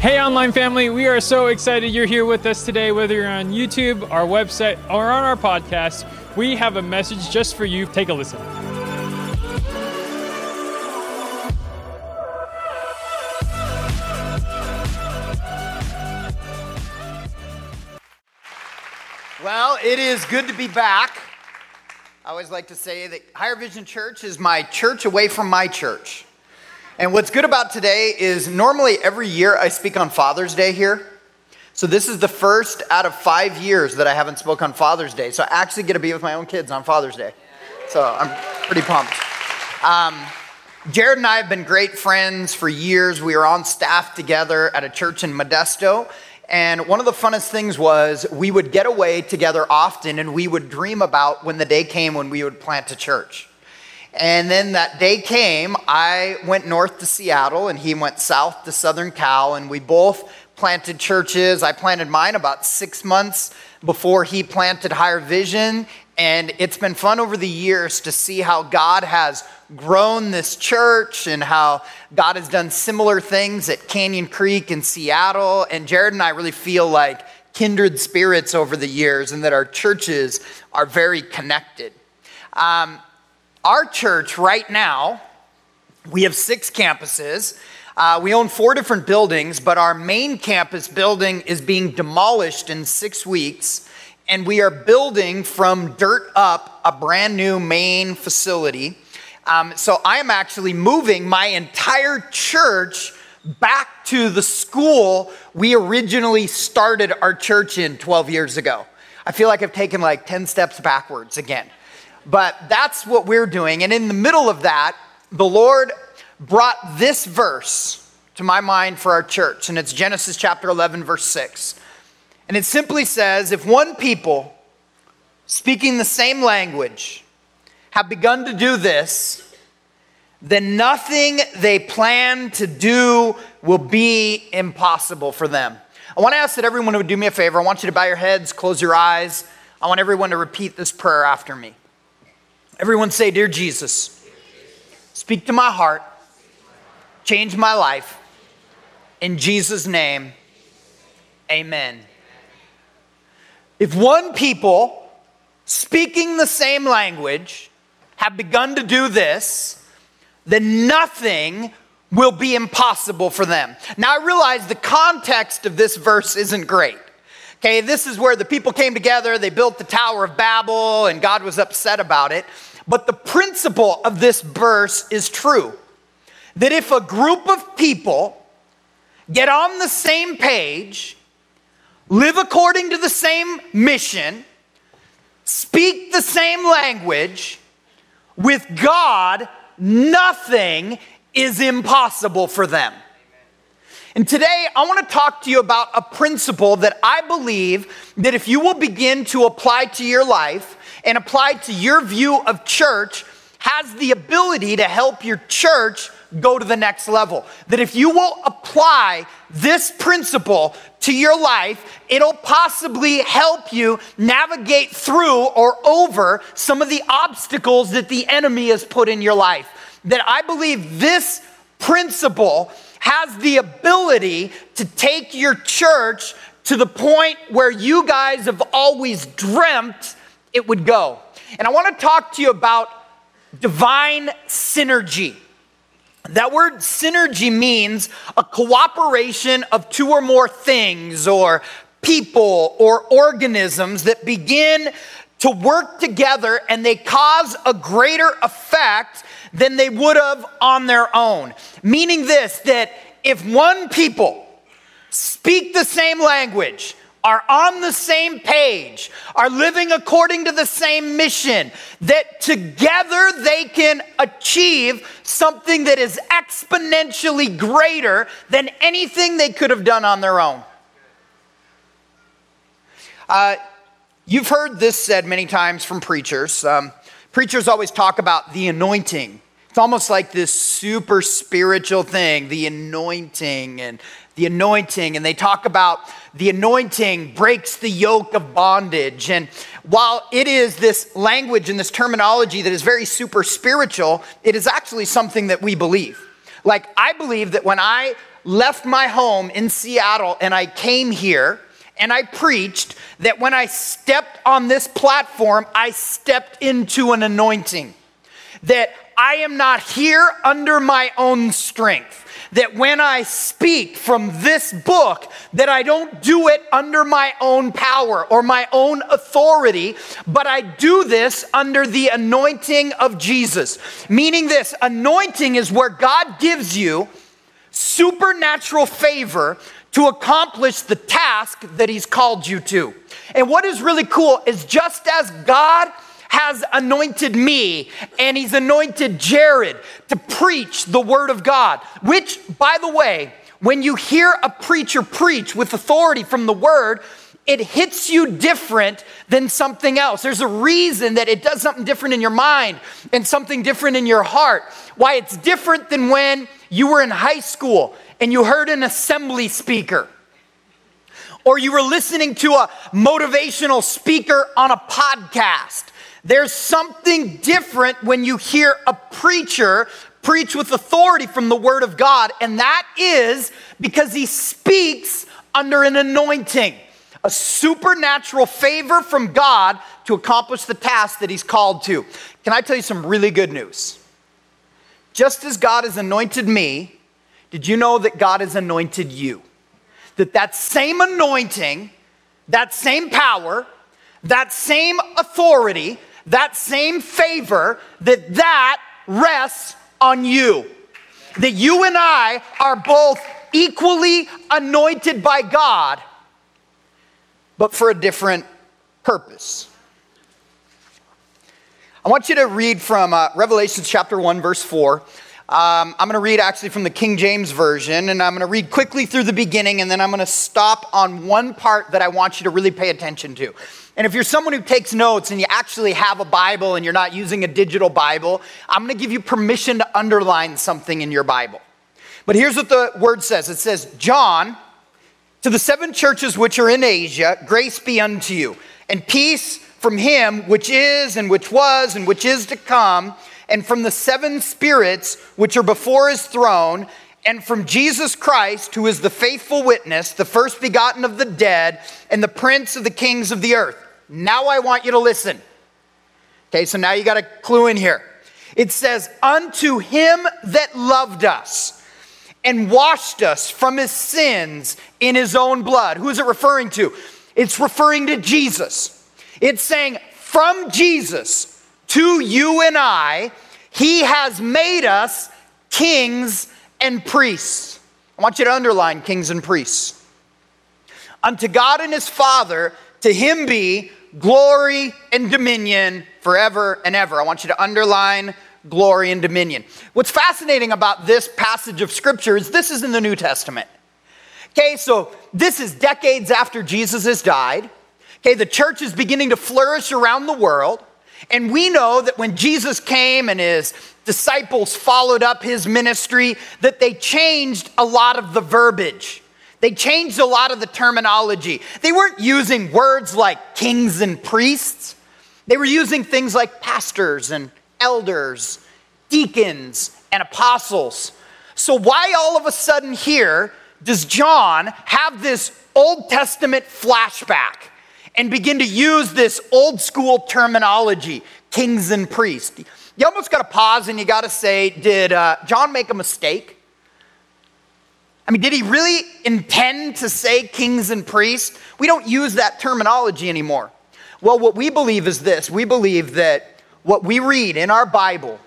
Hey, online family, we are so excited you're here with us today, whether you're on YouTube, our website, or on our podcast. We have a message just for you. Take a listen. Well, it is good to be back. I always like to say that Higher Vision Church is my church away from my church. And what's good about today is normally every year I speak on Father's Day here. So this is the first out of 5 years that I haven't spoke on Father's Day. So I actually get to be with my own kids on Father's Day. So I'm pretty pumped. Jared and I have been great friends for years. We were on staff together at a church in Modesto. And one of the funnest things was we would get away together often, and we would dream about when the day came when we would plant a church. And then that day came, I went north to Seattle, and he went south to Southern Cal, and we both planted churches. I planted mine about 6 months before he planted Higher Vision, and it's been fun over the years to see how God has grown this church and how God has done similar things at Canyon Creek in Seattle. And Jared and I really feel like kindred spirits over the years, and that our churches are very connected. Our church right now, we have 6 campuses. We own 4 different buildings, but our main campus building is being demolished in 6 weeks. And we are building from dirt up a brand new main facility. So I am actually moving my entire church back to the school we originally started our church in 12 years ago. I feel like I've taken like 10 steps backwards again. But that's what we're doing. And in the middle of that, the Lord brought this verse to my mind for our church. And it's Genesis chapter 11, verse 6. And it simply says, if one people speaking the same language have begun to do this, then nothing they plan to do will be impossible for them. I want to ask that everyone would do me a favor. I want you to bow your heads, close your eyes. I want everyone to repeat this prayer after me. Everyone say, Dear Jesus, speak to my heart, change my life. In Jesus' name, amen. If one people speaking the same language have begun to do this, then nothing will be impossible for them. Now, I realize the context of this verse isn't great. Okay, this is where the people came together, they built the Tower of Babel, and God was upset about it. But the principle of this verse is true, that if a group of people get on the same page, live according to the same mission, speak the same language, with God, nothing is impossible for them. And today, I want to talk to you about a principle that I believe that if you will begin to apply to your life and apply to your view of church, has the ability to help your church go to the next level. That if you will apply this principle to your life, it'll possibly help you navigate through or over some of the obstacles that the enemy has put in your life. That I believe this principle has the ability to take your church to the point where you guys have always dreamt it would go. And I want to talk to you about divine synergy. That word synergy means a cooperation of 2 or more things or people or organisms that begin to work together, and they cause a greater effect than they would have on their own. Meaning this, that if one people speak the same language, are on the same page, are living according to the same mission, that together they can achieve something that is exponentially greater than anything they could have done on their own. You've heard this said many times from preachers. Preachers always talk about the anointing. It's almost like this super spiritual thing, the anointing, and they talk about the anointing breaks the yoke of bondage. And while it is this language and this terminology that is very super spiritual, it is actually something that we believe. Like, I believe that when I left my home in Seattle and I came here and I preached that when I stepped on this platform, I stepped into an anointing. That I am not here under my own strength. That when I speak from this book, that I don't do it under my own power or my own authority, but I do this under the anointing of Jesus. Meaning this, anointing is where God gives you supernatural favor to accomplish the task that he's called you to. And what is really cool is just as God has anointed me and he's anointed Jared to preach the word of God, which, by the way, when you hear a preacher preach with authority from the word, it hits you different than something else. There's a reason that it does something different in your mind and something different in your heart. Why it's different than when you were in high school and you heard an assembly speaker, or you were listening to a motivational speaker on a podcast. There's something different when you hear a preacher preach with authority from the word of God, and that is because he speaks under an anointing, a supernatural favor from God to accomplish the task that he's called to. Can I tell you some really good news? Just as God has anointed me, did you know that God has anointed you? That same anointing, that same power, that same authority, that same favor, that rests on you. That you and I are both equally anointed by God, but for a different purpose. I want you to read from Revelation chapter 1, verse 4. I'm going to read actually from the King James Version, and I'm going to read quickly through the beginning, and then I'm going to stop on one part that I want you to really pay attention to. And if you're someone who takes notes and you actually have a Bible and you're not using a digital Bible, I'm going to give you permission to underline something in your Bible. But here's what the word says. It says, John, to the seven churches which are in Asia, grace be unto you, and peace from him which is and which was and which is to come, and from the seven spirits which are before his throne, and from Jesus Christ, who is the faithful witness, the first begotten of the dead, and the prince of the kings of the earth. Now I want you to listen. Okay, so now you got a clue in here. It says, unto him that loved us and washed us from his sins in his own blood. Who is it referring to? It's referring to Jesus. It's saying, from Jesus to you and I, he has made us kings and priests. I want you to underline kings and priests. Unto God and his Father, to him be glory and dominion forever and ever. I want you to underline glory and dominion. What's fascinating about this passage of scripture is this is in the New Testament. Okay, so this is decades after Jesus has died. Okay, the church is beginning to flourish around the world. And we know that when Jesus came and his disciples followed up his ministry, that they changed a lot of the verbiage. They changed a lot of the terminology. They weren't using words like kings and priests. They were using things like pastors and elders, deacons and apostles. So why all of a sudden here does John have this Old Testament flashback and begin to use this old school terminology, kings and priests? You almost got to pause and you got to say, did John make a mistake? I mean, did he really intend to say kings and priests? We don't use that terminology anymore. Well, what we believe is this. We believe that what we read in our Bible,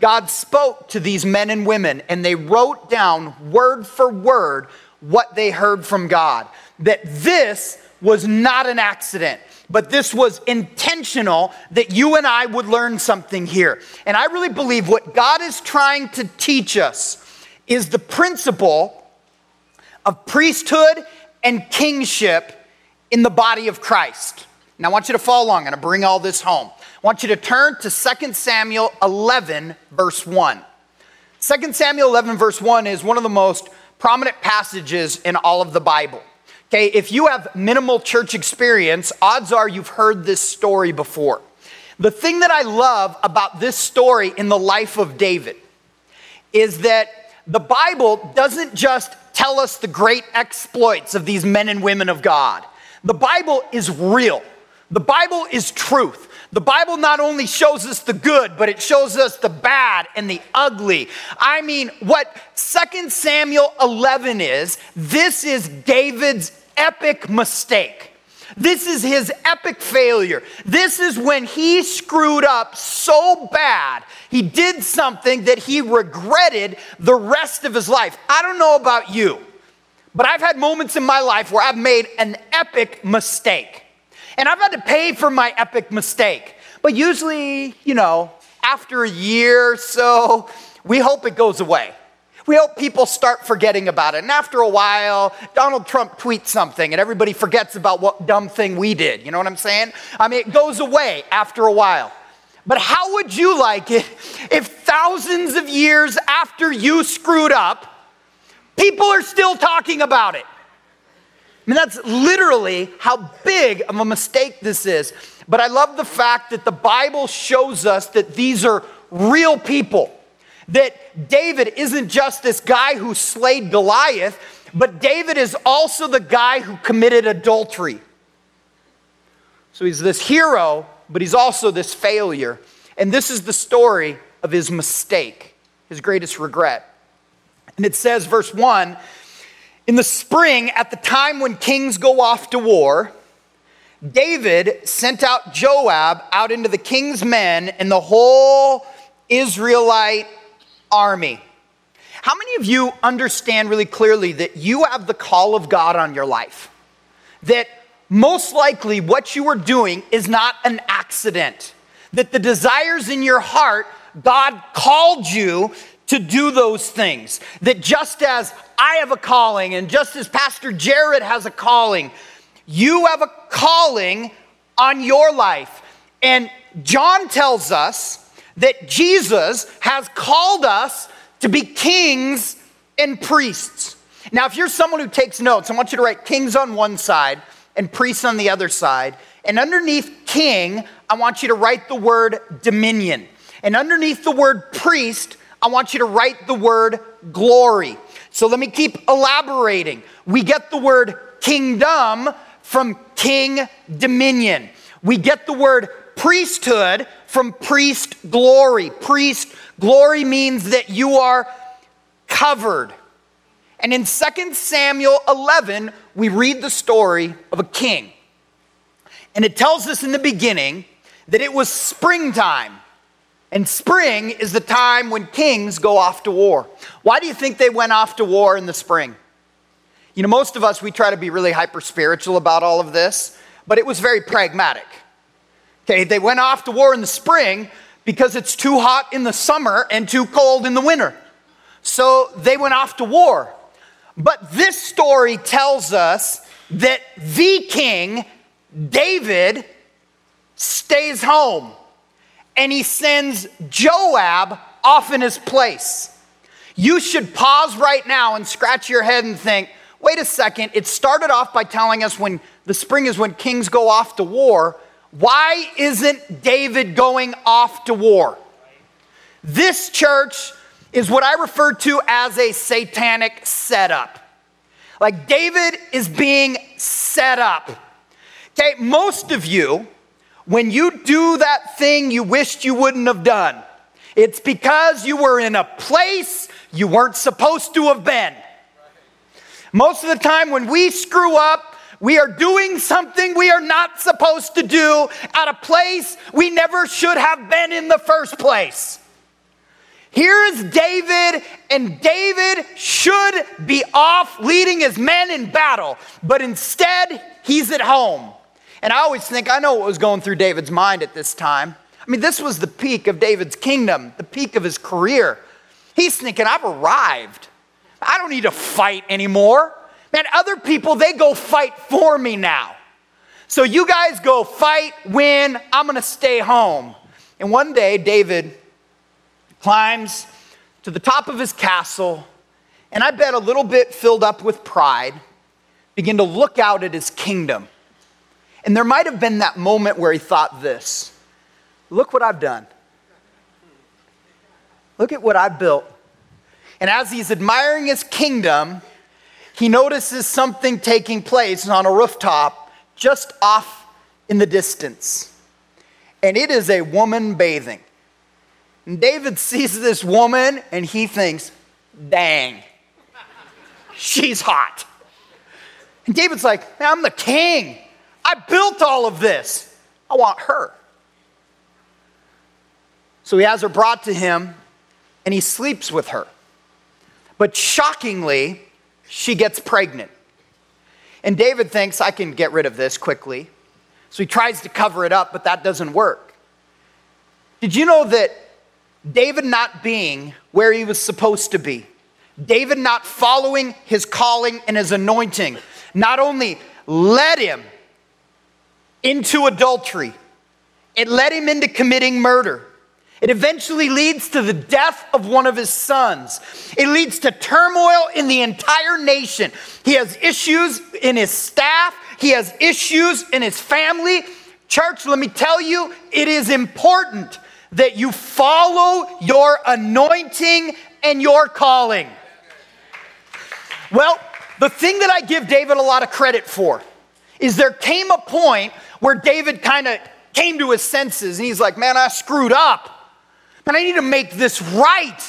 God spoke to these men and women and they wrote down word for word what they heard from God. That this was not an accident, but this was intentional, that you and I would learn something here. And I really believe what God is trying to teach us is the principle of priesthood and kingship in the body of Christ. Now I want you to follow along. I'm going to bring all this home. I want you to turn to 2 Samuel 11, verse 1. 2 Samuel 11, verse 1 is one of the most prominent passages in all of the Bible. Okay, if you have minimal church experience, odds are you've heard this story before. The thing that I love about this story in the life of David is that the Bible doesn't just tell us the great exploits of these men and women of God. The Bible is real. The Bible is truth. The Bible not only shows us the good, but it shows us the bad and the ugly. I mean, what 2 Samuel 11 is, this is David's epic mistake. This is his epic failure. This is when he screwed up so bad, he did something that he regretted the rest of his life. I don't know about you, but I've had moments in my life where I've made an epic mistake. And I've had to pay for my epic mistake. But usually, you know, after a year or so, we hope it goes away. We hope people start forgetting about it. And after a while, Donald Trump tweets something and everybody forgets about what dumb thing we did. You know what I'm saying? I mean, it goes away after a while. But how would you like it if thousands of years after you screwed up, people are still talking about it? I mean, that's literally how big of a mistake this is. But I love the fact that the Bible shows us that these are real people. That David isn't just this guy who slayed Goliath, but David is also the guy who committed adultery. So he's this hero, but he's also this failure. And this is the story of his mistake, his greatest regret. And it says, verse 1, in the spring, at the time when kings go off to war, David sent out Joab out into the king's men and the whole Israelite army. How many of you understand really clearly that you have the call of God on your life? That most likely what you are doing is not an accident. That the desires in your heart, God called you to do those things. That just as I have a calling and just as Pastor Jared has a calling, you have a calling on your life. And John tells us that Jesus has called us to be kings and priests. Now, if you're someone who takes notes, I want you to write kings on one side and priests on the other side. And underneath king, I want you to write the word dominion. And underneath the word priest, I want you to write the word glory. So let me keep elaborating. We get the word kingdom from king dominion. We get the word priesthood from priest glory. Priest glory means that you are covered. And in 2 Samuel 11, we read the story of a king. And it tells us in the beginning that it was springtime. And spring is the time when kings go off to war. Why do you think they went off to war in the spring? You know, most of us, we try to be really hyper-spiritual about all of this, but it was very pragmatic. Okay, they went off to war in the spring because it's too hot in the summer and too cold in the winter. So they went off to war. But this story tells us that the king, David, stays home. And he sends Joab off in his place. You should pause right now and scratch your head and think, wait a second, it started off by telling us when the spring is when kings go off to war. Why isn't David going off to war? This church is what I refer to as a satanic setup. Like David is being set up. Okay, most of you, when you do that thing you wished you wouldn't have done, it's because you were in a place you weren't supposed to have been. Most of the time when we screw up, we are doing something we are not supposed to do at a place we never should have been in the first place. Here is David, and David should be off leading his men in battle, but instead he's at home. And I always think, I know what was going through David's mind at this time. I mean, this was the peak of David's kingdom, the peak of his career. He's thinking, I've arrived. I don't need to fight anymore. Man, other people, they go fight for me now. So you guys go fight, win, I'm going to stay home. And one day, David climbs to the top of his castle, and I bet a little bit filled up with pride, begin to look out at his kingdom. And there might have been that moment where he thought this, look what I've done. Look at what I've built. And as he's admiring his kingdom, he notices something taking place on a rooftop just off in the distance. And it is a woman bathing. And David sees this woman and he thinks, dang, she's hot. And David's like, I'm the king. I built all of this. I want her. So he has her brought to him and he sleeps with her. But shockingly, she gets pregnant. And David thinks, I can get rid of this quickly. So he tries to cover it up, but that doesn't work. Did you know that David not being where he was supposed to be, David not following his calling and his anointing, not only led him into adultery, it led him into committing murder. It eventually leads to the death of one of his sons. It leads to turmoil in the entire nation. He has issues in his staff. He has issues in his family. Church, let me tell you, it is important that you follow your anointing and your calling. Well, the thing that I give David a lot of credit for is there came a point where David kind of came to his senses and he's like, man, I screwed up. And I need to make this right.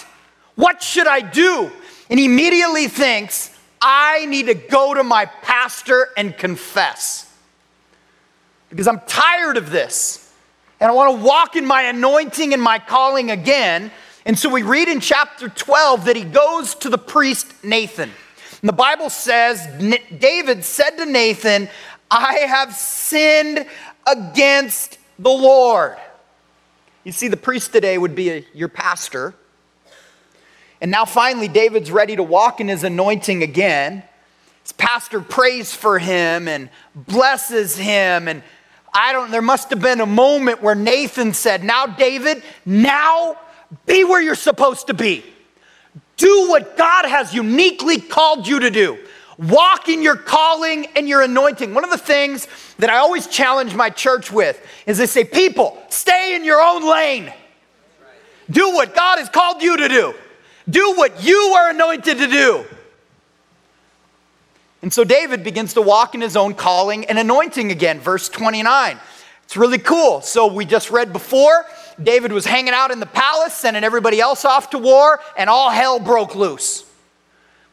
What should I do? And he immediately thinks, I need to go to my pastor and confess. Because I'm tired of this. And I want to walk in my anointing and my calling again. And so we read in chapter 12 that he goes to the priest Nathan. And the Bible says, David said to Nathan, I have sinned against the Lord. You see, the priest today would be your pastor. And now finally, David's ready to walk in his anointing again. His pastor prays for him and blesses him. And there must have been a moment where Nathan said, now David, now be where you're supposed to be. Do what God has uniquely called you to do. Walk in your calling and your anointing. One of the things that I always challenge my church with is they say, people, stay in your own lane. Do what God has called you to do. Do what you are anointed to do. And so David begins to walk in his own calling and anointing again. Verse 29. It's really cool. So we just read before, David was hanging out in the palace, sending everybody else off to war, and all hell broke loose.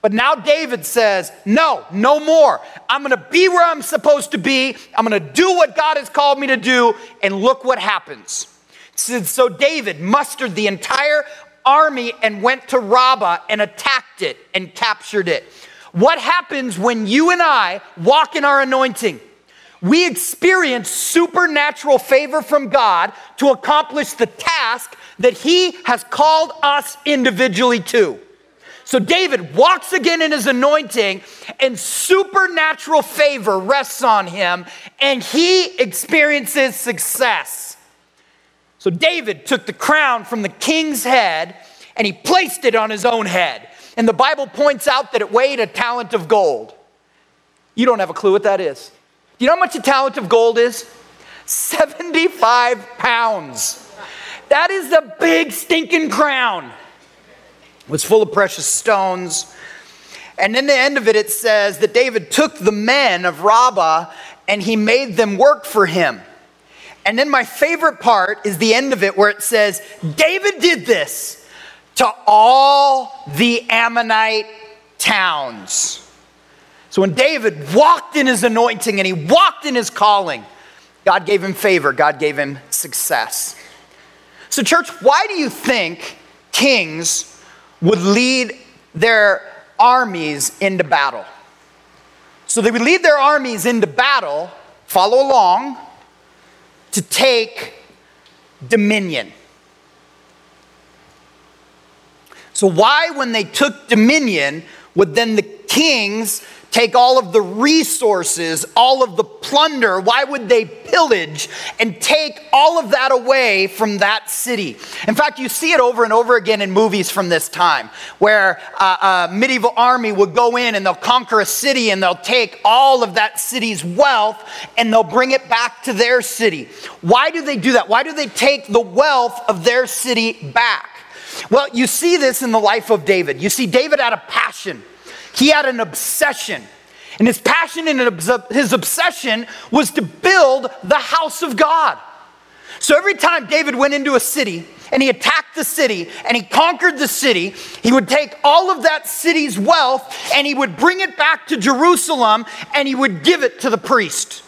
But now David says, no more. I'm going to be where I'm supposed to be. I'm going to do what God has called me to do. And look what happens. So David mustered the entire army and went to Rabbah and attacked it and captured it. What happens when you and I walk in our anointing? We experience supernatural favor from God to accomplish the task that he has called us individually to. So David walks again in his anointing and supernatural favor rests on him and he experiences success. So David took the crown from the king's head and he placed it on his own head. And the Bible points out that it weighed a talent of gold. You don't have a clue what that is. Do you know how much a talent of gold is? 75 pounds. That is a big stinking crown. It was full of precious stones. And in the end of it, it says that David took the men of Rabbah and he made them work for him. And then my favorite part is the end of it where it says, David did this to all the Ammonite towns. So when David walked in his anointing and he walked in his calling, God gave him favor. God gave him success. So church, why do you think kings would lead their armies into battle? So they would lead their armies into battle, follow along, to take dominion. So why, when they took dominion, would then the kings take all of the resources, all of the plunder? Why would they pillage and take all of that away from that city? In fact, you see it over and over again in movies from this time where a medieval army would go in and they'll conquer a city and they'll take all of that city's wealth and they'll bring it back to their city. Why do they do that? Why do they take the wealth of their city back? Well, you see this in the life of David. You see, David had a passion. He had an obsession. And his passion and his obsession was to build the house of God. So every time David went into a city and he attacked the city and he conquered the city, he would take all of that city's wealth and he would bring it back to Jerusalem and he would give it to the priest.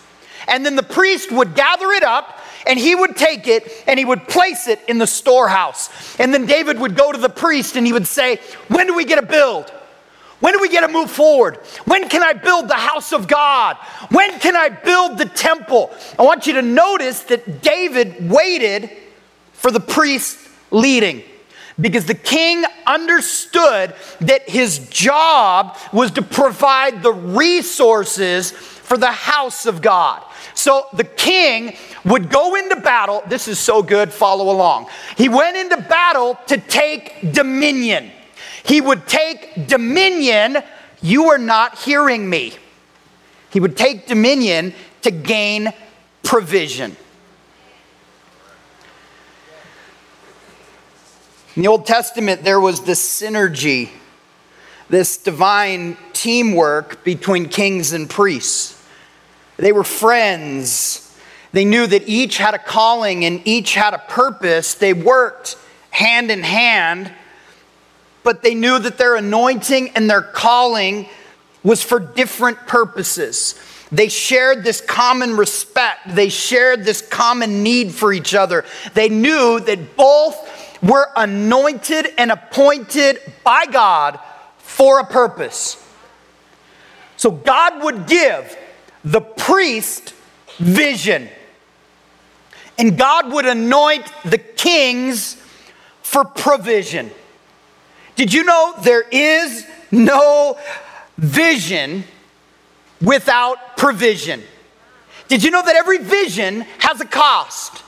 And then the priest would gather it up and he would take it and he would place it in the storehouse. And then David would go to the priest and he would say, when do we get to build? When do we get to move forward? When can I build the house of God? When can I build the temple? I want you to notice that David waited for the priest leading, because the king understood that his job was to provide the resources for the house of God. So the king would go into battle. This is so good, follow along. He went into battle to take dominion. He would take dominion. You are not hearing me. He would take dominion to gain provision. In the Old Testament, there was this synergy, this divine teamwork between kings and priests. They were friends. They knew that each had a calling and each had a purpose. They worked hand in hand, but they knew that their anointing and their calling was for different purposes. They shared this common respect. They shared this common need for each other. They knew that both were anointed and appointed by God for a purpose. So God would give the priest vision, and God would anoint the kings for provision. Did you know there is no vision without provision? Did you know that every vision has a cost?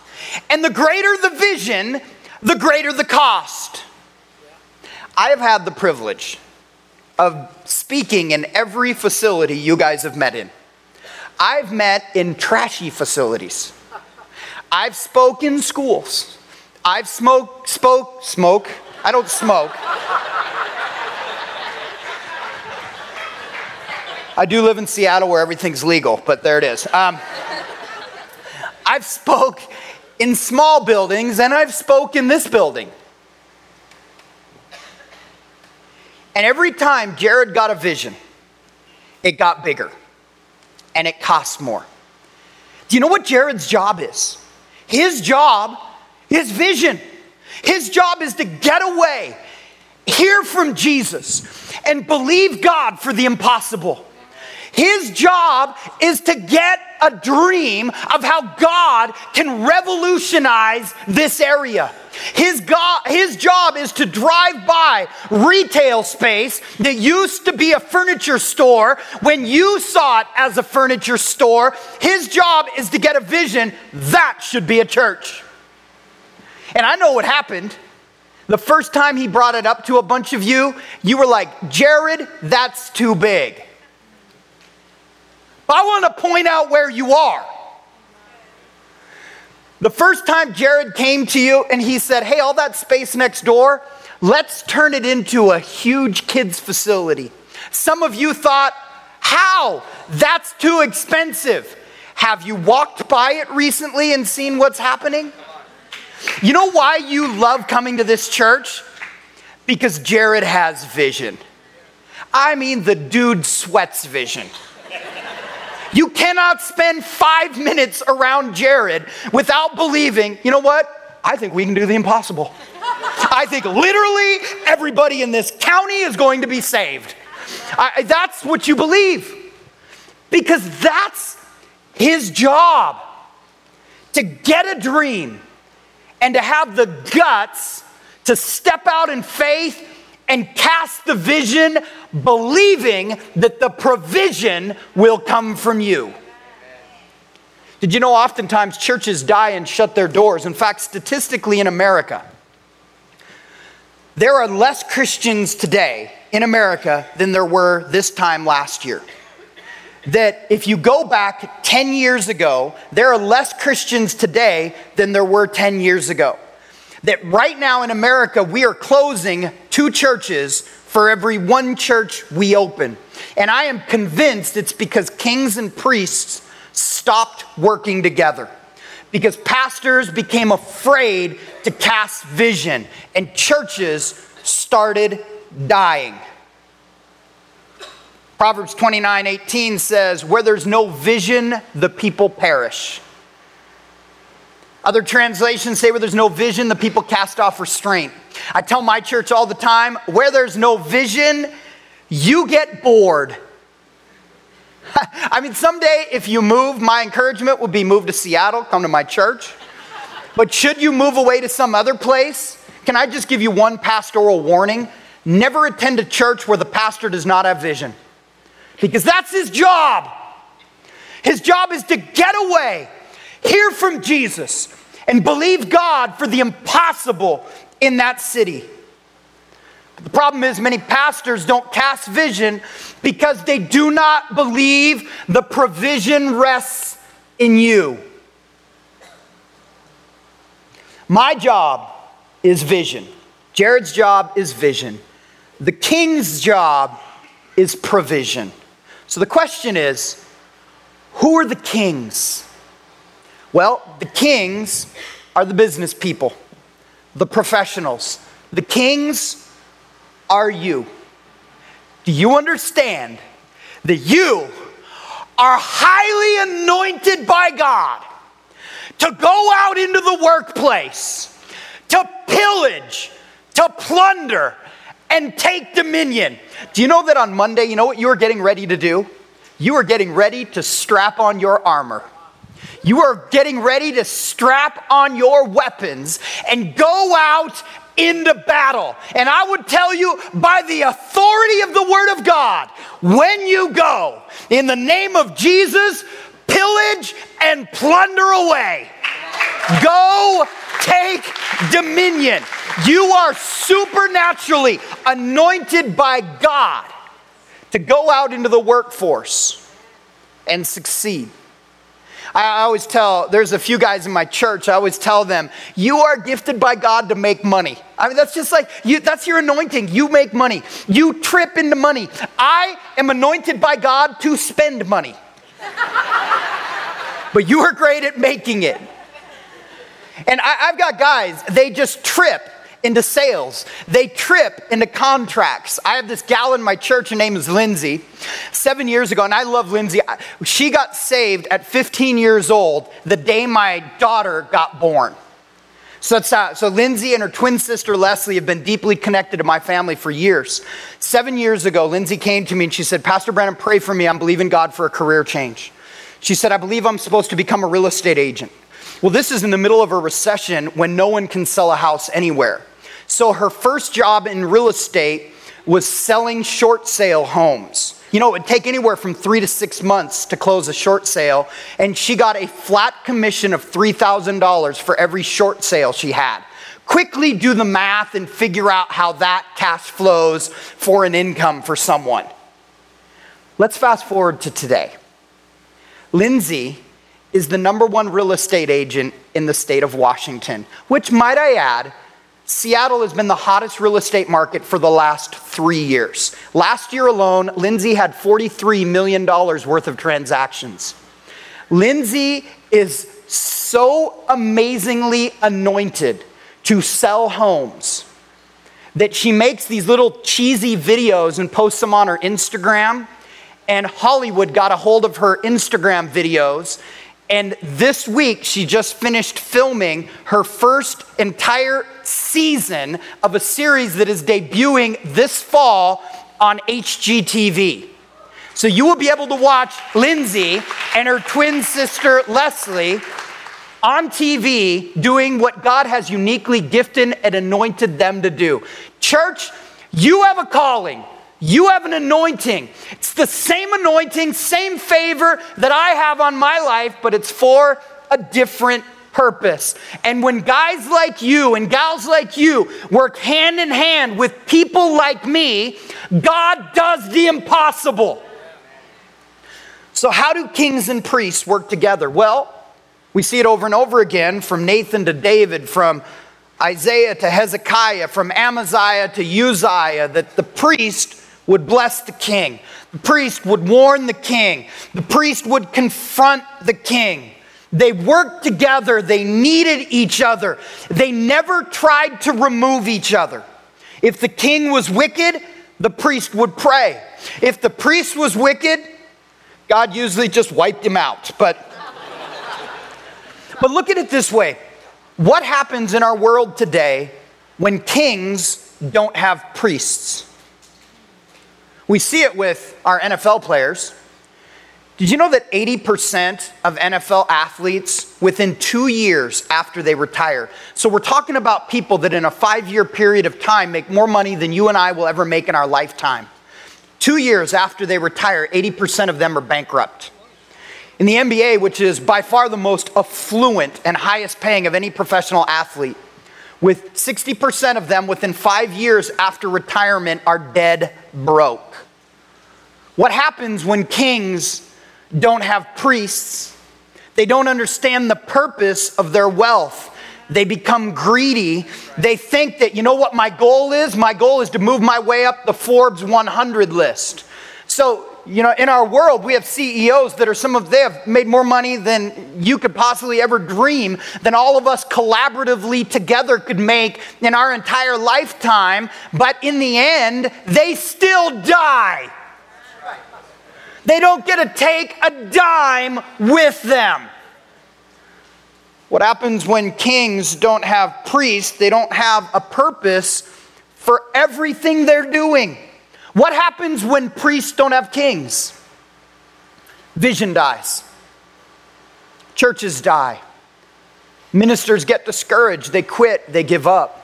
And the greater the vision, the greater the cost. I have had the privilege of speaking in every facility you guys have met in. I've met in trashy facilities. I've spoke in schools. I've spoke. I don't smoke. I do live in Seattle where everything's legal, but there it is. I've spoke in small buildings and I've spoke in this building. And every time Jared got a vision, it got bigger and it cost more. Do you know what Jared's job is? His job is vision. His job is to get away, hear from Jesus, and believe God for the impossible. His job is to get a dream of how God can revolutionize this area. His job is to drive by retail space that used to be a furniture store when you saw it as a furniture store. His job is to get a vision that should be a church. And I know what happened. The first time he brought it up to a bunch of you, you were like, Jared, that's too big. But I want to point out where you are. The first time Jared came to you and he said, hey, all that space next door, let's turn it into a huge kids facility. Some of you thought, how? That's too expensive. Have you walked by it recently and seen what's happening? You know why you love coming to this church? Because Jared has vision. I mean, the dude sweats vision. You cannot spend 5 minutes around Jared without believing, you know what? I think we can do the impossible. I think literally everybody in this county is going to be saved. That's what you believe. Because that's his job. To get a dream. And to have the guts to step out in faith and cast the vision, believing that the provision will come from you. Did you know oftentimes churches die and shut their doors? In fact, statistically in America, there are less Christians today in America than there were this time last year. That if you go back 10 years ago, there are less Christians today than there were 10 years ago. That right now in America, we are closing 2 churches for every one church we open. And I am convinced it's because kings and priests stopped working together. Because pastors became afraid to cast vision. And churches started dying. Proverbs 29:18 says, where there's no vision, the people perish. Other translations say, where there's no vision, the people cast off restraint. I tell my church all the time, where there's no vision, you get bored. I mean, someday if you move, my encouragement would be move to Seattle, come to my church. But should you move away to some other place, can I just give you one pastoral warning? Never attend a church where the pastor does not have vision. Because that's his job. His job is to get away, hear from Jesus, and believe God for the impossible in that city. The problem is many pastors don't cast vision because they do not believe the provision rests in you. My job is vision. Jared's job is vision. The king's job is provision. So the question is, who are the kings? Well, the kings are the business people, the professionals. The kings are you. Do you understand that you are highly anointed by God to go out into the workplace, to pillage, to plunder, and take dominion? Do you know that on Monday, you know what you are getting ready to do? You are getting ready to strap on your armor. You are getting ready to strap on your weapons and go out into battle. And I would tell you, by the authority of the Word of God, when you go, in the name of Jesus, pillage and plunder away. Go take dominion. You are supernaturally anointed by God to go out into the workforce and succeed. I always tell, there's a few guys in my church, I always tell them, you are gifted by God to make money. I mean, that's just like, that's your anointing. You make money. You trip into money. I am anointed by God to spend money. But you are great at making it. And I've got guys, they just trip into sales. They trip into contracts. I have this gal in my church, her name is Lindsay, 7 years ago, and I love Lindsay. She got saved at 15 years old the day my daughter got born. So Lindsay and her twin sister Leslie have been deeply connected to my family for years. 7 years ago, Lindsay came to me and she said, Pastor Brandon, pray for me. I'm believing God for a career change. She said, I believe I'm supposed to become a real estate agent. Well, this is in the middle of a recession when no one can sell a house anywhere. So her first job in real estate was selling short sale homes. You know, it would take anywhere from 3 to 6 months to close a short sale. And she got a flat commission of $3,000 for every short sale she had. Quickly do the math and figure out how that cash flows for an income for someone. Let's fast forward to today. Lindsay is the #1 real estate agent in the state of Washington, which, might I add, Seattle has been the hottest real estate market for the last 3 years. Last year alone, Lindsay had $43 million worth of transactions. Lindsay is so amazingly anointed to sell homes that she makes these little cheesy videos and posts them on her Instagram, and Hollywood got a hold of her Instagram videos. And this week, she just finished filming her first entire season of a series that is debuting this fall on HGTV. So you will be able to watch Lindsay and her twin sister, Leslie, on TV doing what God has uniquely gifted and anointed them to do. Church, you have a calling. You have an anointing. It's the same anointing, same favor that I have on my life, but it's for a different purpose. And when guys like you and gals like you work hand in hand with people like me, God does the impossible. So how do kings and priests work together? Well, we see it over and over again, from Nathan to David, from Isaiah to Hezekiah, from Amaziah to Uzziah, that the priest would bless the king. The priest would warn the king. The priest would confront the king. They worked together. They needed each other. They never tried to remove each other. If the king was wicked, the priest would pray. If the priest was wicked, God usually just wiped him out. But look at it this way. What happens in our world today when kings don't have priests? We see it with our NFL players. Did you know that 80% of NFL athletes within 2 years after they retire? So we're talking about people that in a 5-year period of time make more money than you and I will ever make in our lifetime. 2 years after they retire, 80% of them are bankrupt. In the NBA, which is by far the most affluent and highest paying of any professional athlete, with 60% of them within 5 years after retirement are dead broke. What happens when kings don't have priests? They don't understand the purpose of their wealth. They become greedy. They think that, you know what my goal is? My goal is to move my way up the Forbes 100 list. So, you know, in our world, we have CEOs that are they have made more money than you could possibly ever dream, than all of us collaboratively together could make in our entire lifetime. But in the end, they still die. They don't get to take a dime with them. What happens when kings don't have priests? They don't have a purpose for everything they're doing. What happens when priests don't have kings? Vision dies. Churches die. Ministers get discouraged. They quit. They give up.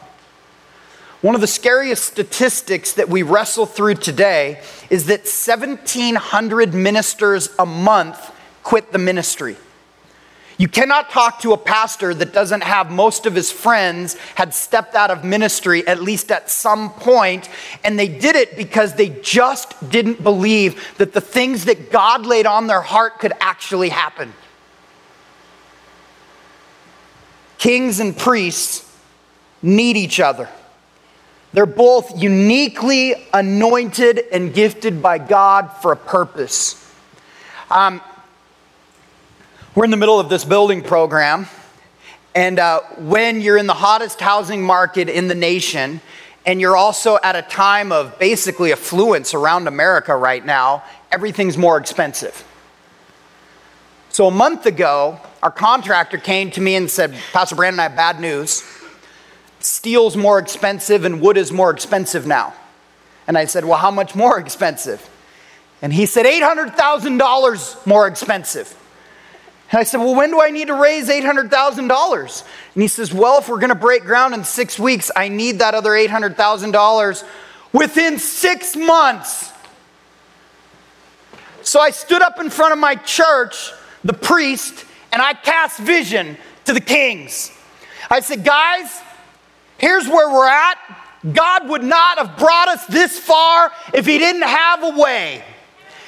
One of the scariest statistics that we wrestle through today is that 1,700 ministers a month quit the ministry. You cannot talk to a pastor that doesn't have most of his friends had stepped out of ministry, at least at some point, and they did it because they just didn't believe that the things that God laid on their heart could actually happen. Kings and priests need each other. They're both uniquely anointed and gifted by God for a purpose. We're in the middle of this building program, and when you're in the hottest housing market in the nation, and you're also at a time of basically affluence around America right now, everything's more expensive. So a month ago, our contractor came to me and said, Pastor Brandon, I have bad news. Steel's more expensive and wood is more expensive now. And I said, well, how much more expensive? And he said, $800,000 more expensive. And I said, well, when do I need to raise $800,000? And he says, well, if we're going to break ground in 6 weeks, I need that other $800,000 within 6 months. So I stood up in front of my church, the priest, and I cast vision to the kings. I said, guys, here's where we're at. God would not have brought us this far if he didn't have a way.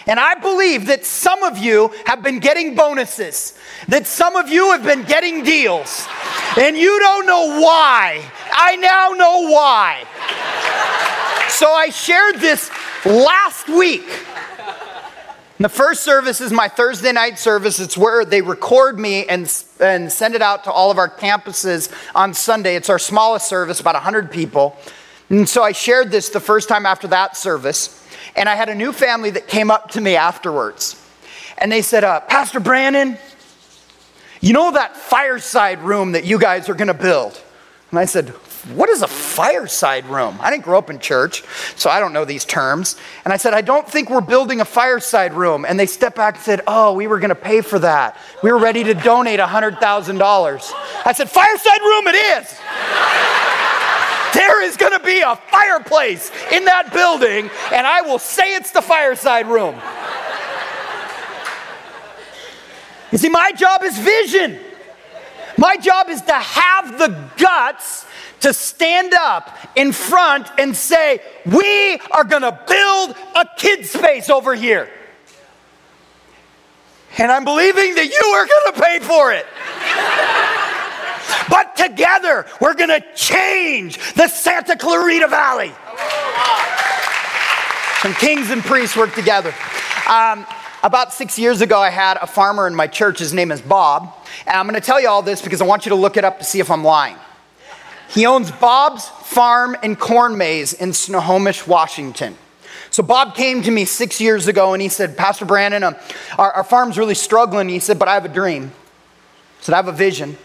And I believe that some of you have been getting bonuses, that some of you have been getting deals, and you don't know why. I now know why. So I shared this last week. And the first service is my Thursday night service. It's where they record me and send it out to all of our campuses on Sunday. It's our smallest service, about 100 people. And so I shared this the first time after that service. And I had a new family that came up to me afterwards. And they said, Pastor Brandon, you know that fireside room that you guys are going to build? And I said, what is a fireside room? I didn't grow up in church, so I don't know these terms. And I said, I don't think we're building a fireside room. And they stepped back and said, oh, we were going to pay for that. We were ready to donate $100,000. I said, fireside room it is. There is going to be a fireplace in that building, and I will say it's the fireside room. You see, my job is vision. My job is to have the guts to stand up in front and say, we are going to build a kid's space over here. And I'm believing that you are going to pay for it. But together, we're going to change the Santa Clarita Valley. Some kings and priests work together. About 6 years ago, I had a farmer in my church. His name is Bob. And I'm going to tell you all this because I want you to look it up to see if I'm lying. He owns Bob's Farm and Corn Maze in Snohomish, Washington. So Bob came to me 6 years ago and he said, Pastor Brandon, our farm's really struggling. He said, but I have a dream. He said, I have a vision.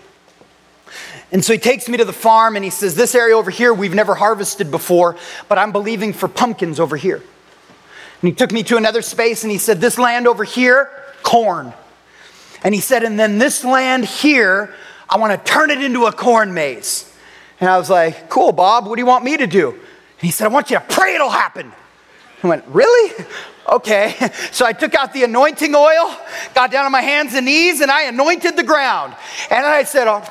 And so he takes me to the farm and he says, this area over here, we've never harvested before, but I'm believing for pumpkins over here. And he took me to another space and he said, this land over here, corn. And he said, and then this land here, I want to turn it into a corn maze. And I was like, cool, Bob, what do you want me to do? And he said, I want you to pray it'll happen. I went, really? Okay. So I took out the anointing oil, got down on my hands and knees, and I anointed the ground. And I said, oh,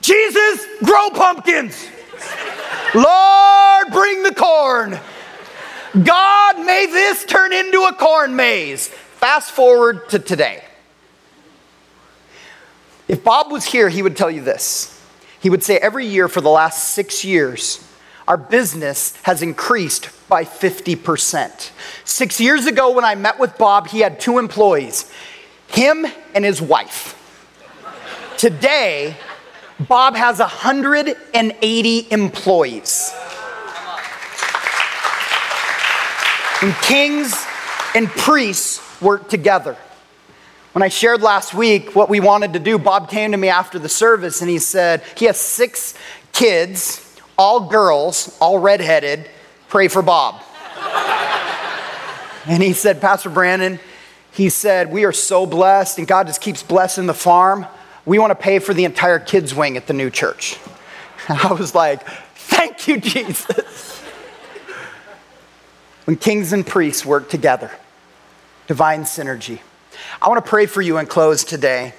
Jesus, grow pumpkins. Lord, bring the corn. God, may this turn into a corn maze. Fast forward to today. If Bob was here, he would tell you this. He would say every year for the last 6 years, our business has increased by 50%. 6 years ago when I met with Bob, he had two employees, him and his wife. Today, Bob has 180 employees. And kings and priests work together. When I shared last week what we wanted to do, Bob came to me after the service and he said, he has 6 kids, all girls, all redheaded, pray for Bob. And he said, Pastor Brandon, he said, we are so blessed and God just keeps blessing the farm. We want to pay for the entire kids wing at the new church. And I was like, thank you, Jesus. When kings and priests work together, divine synergy. I want to pray for you and close today.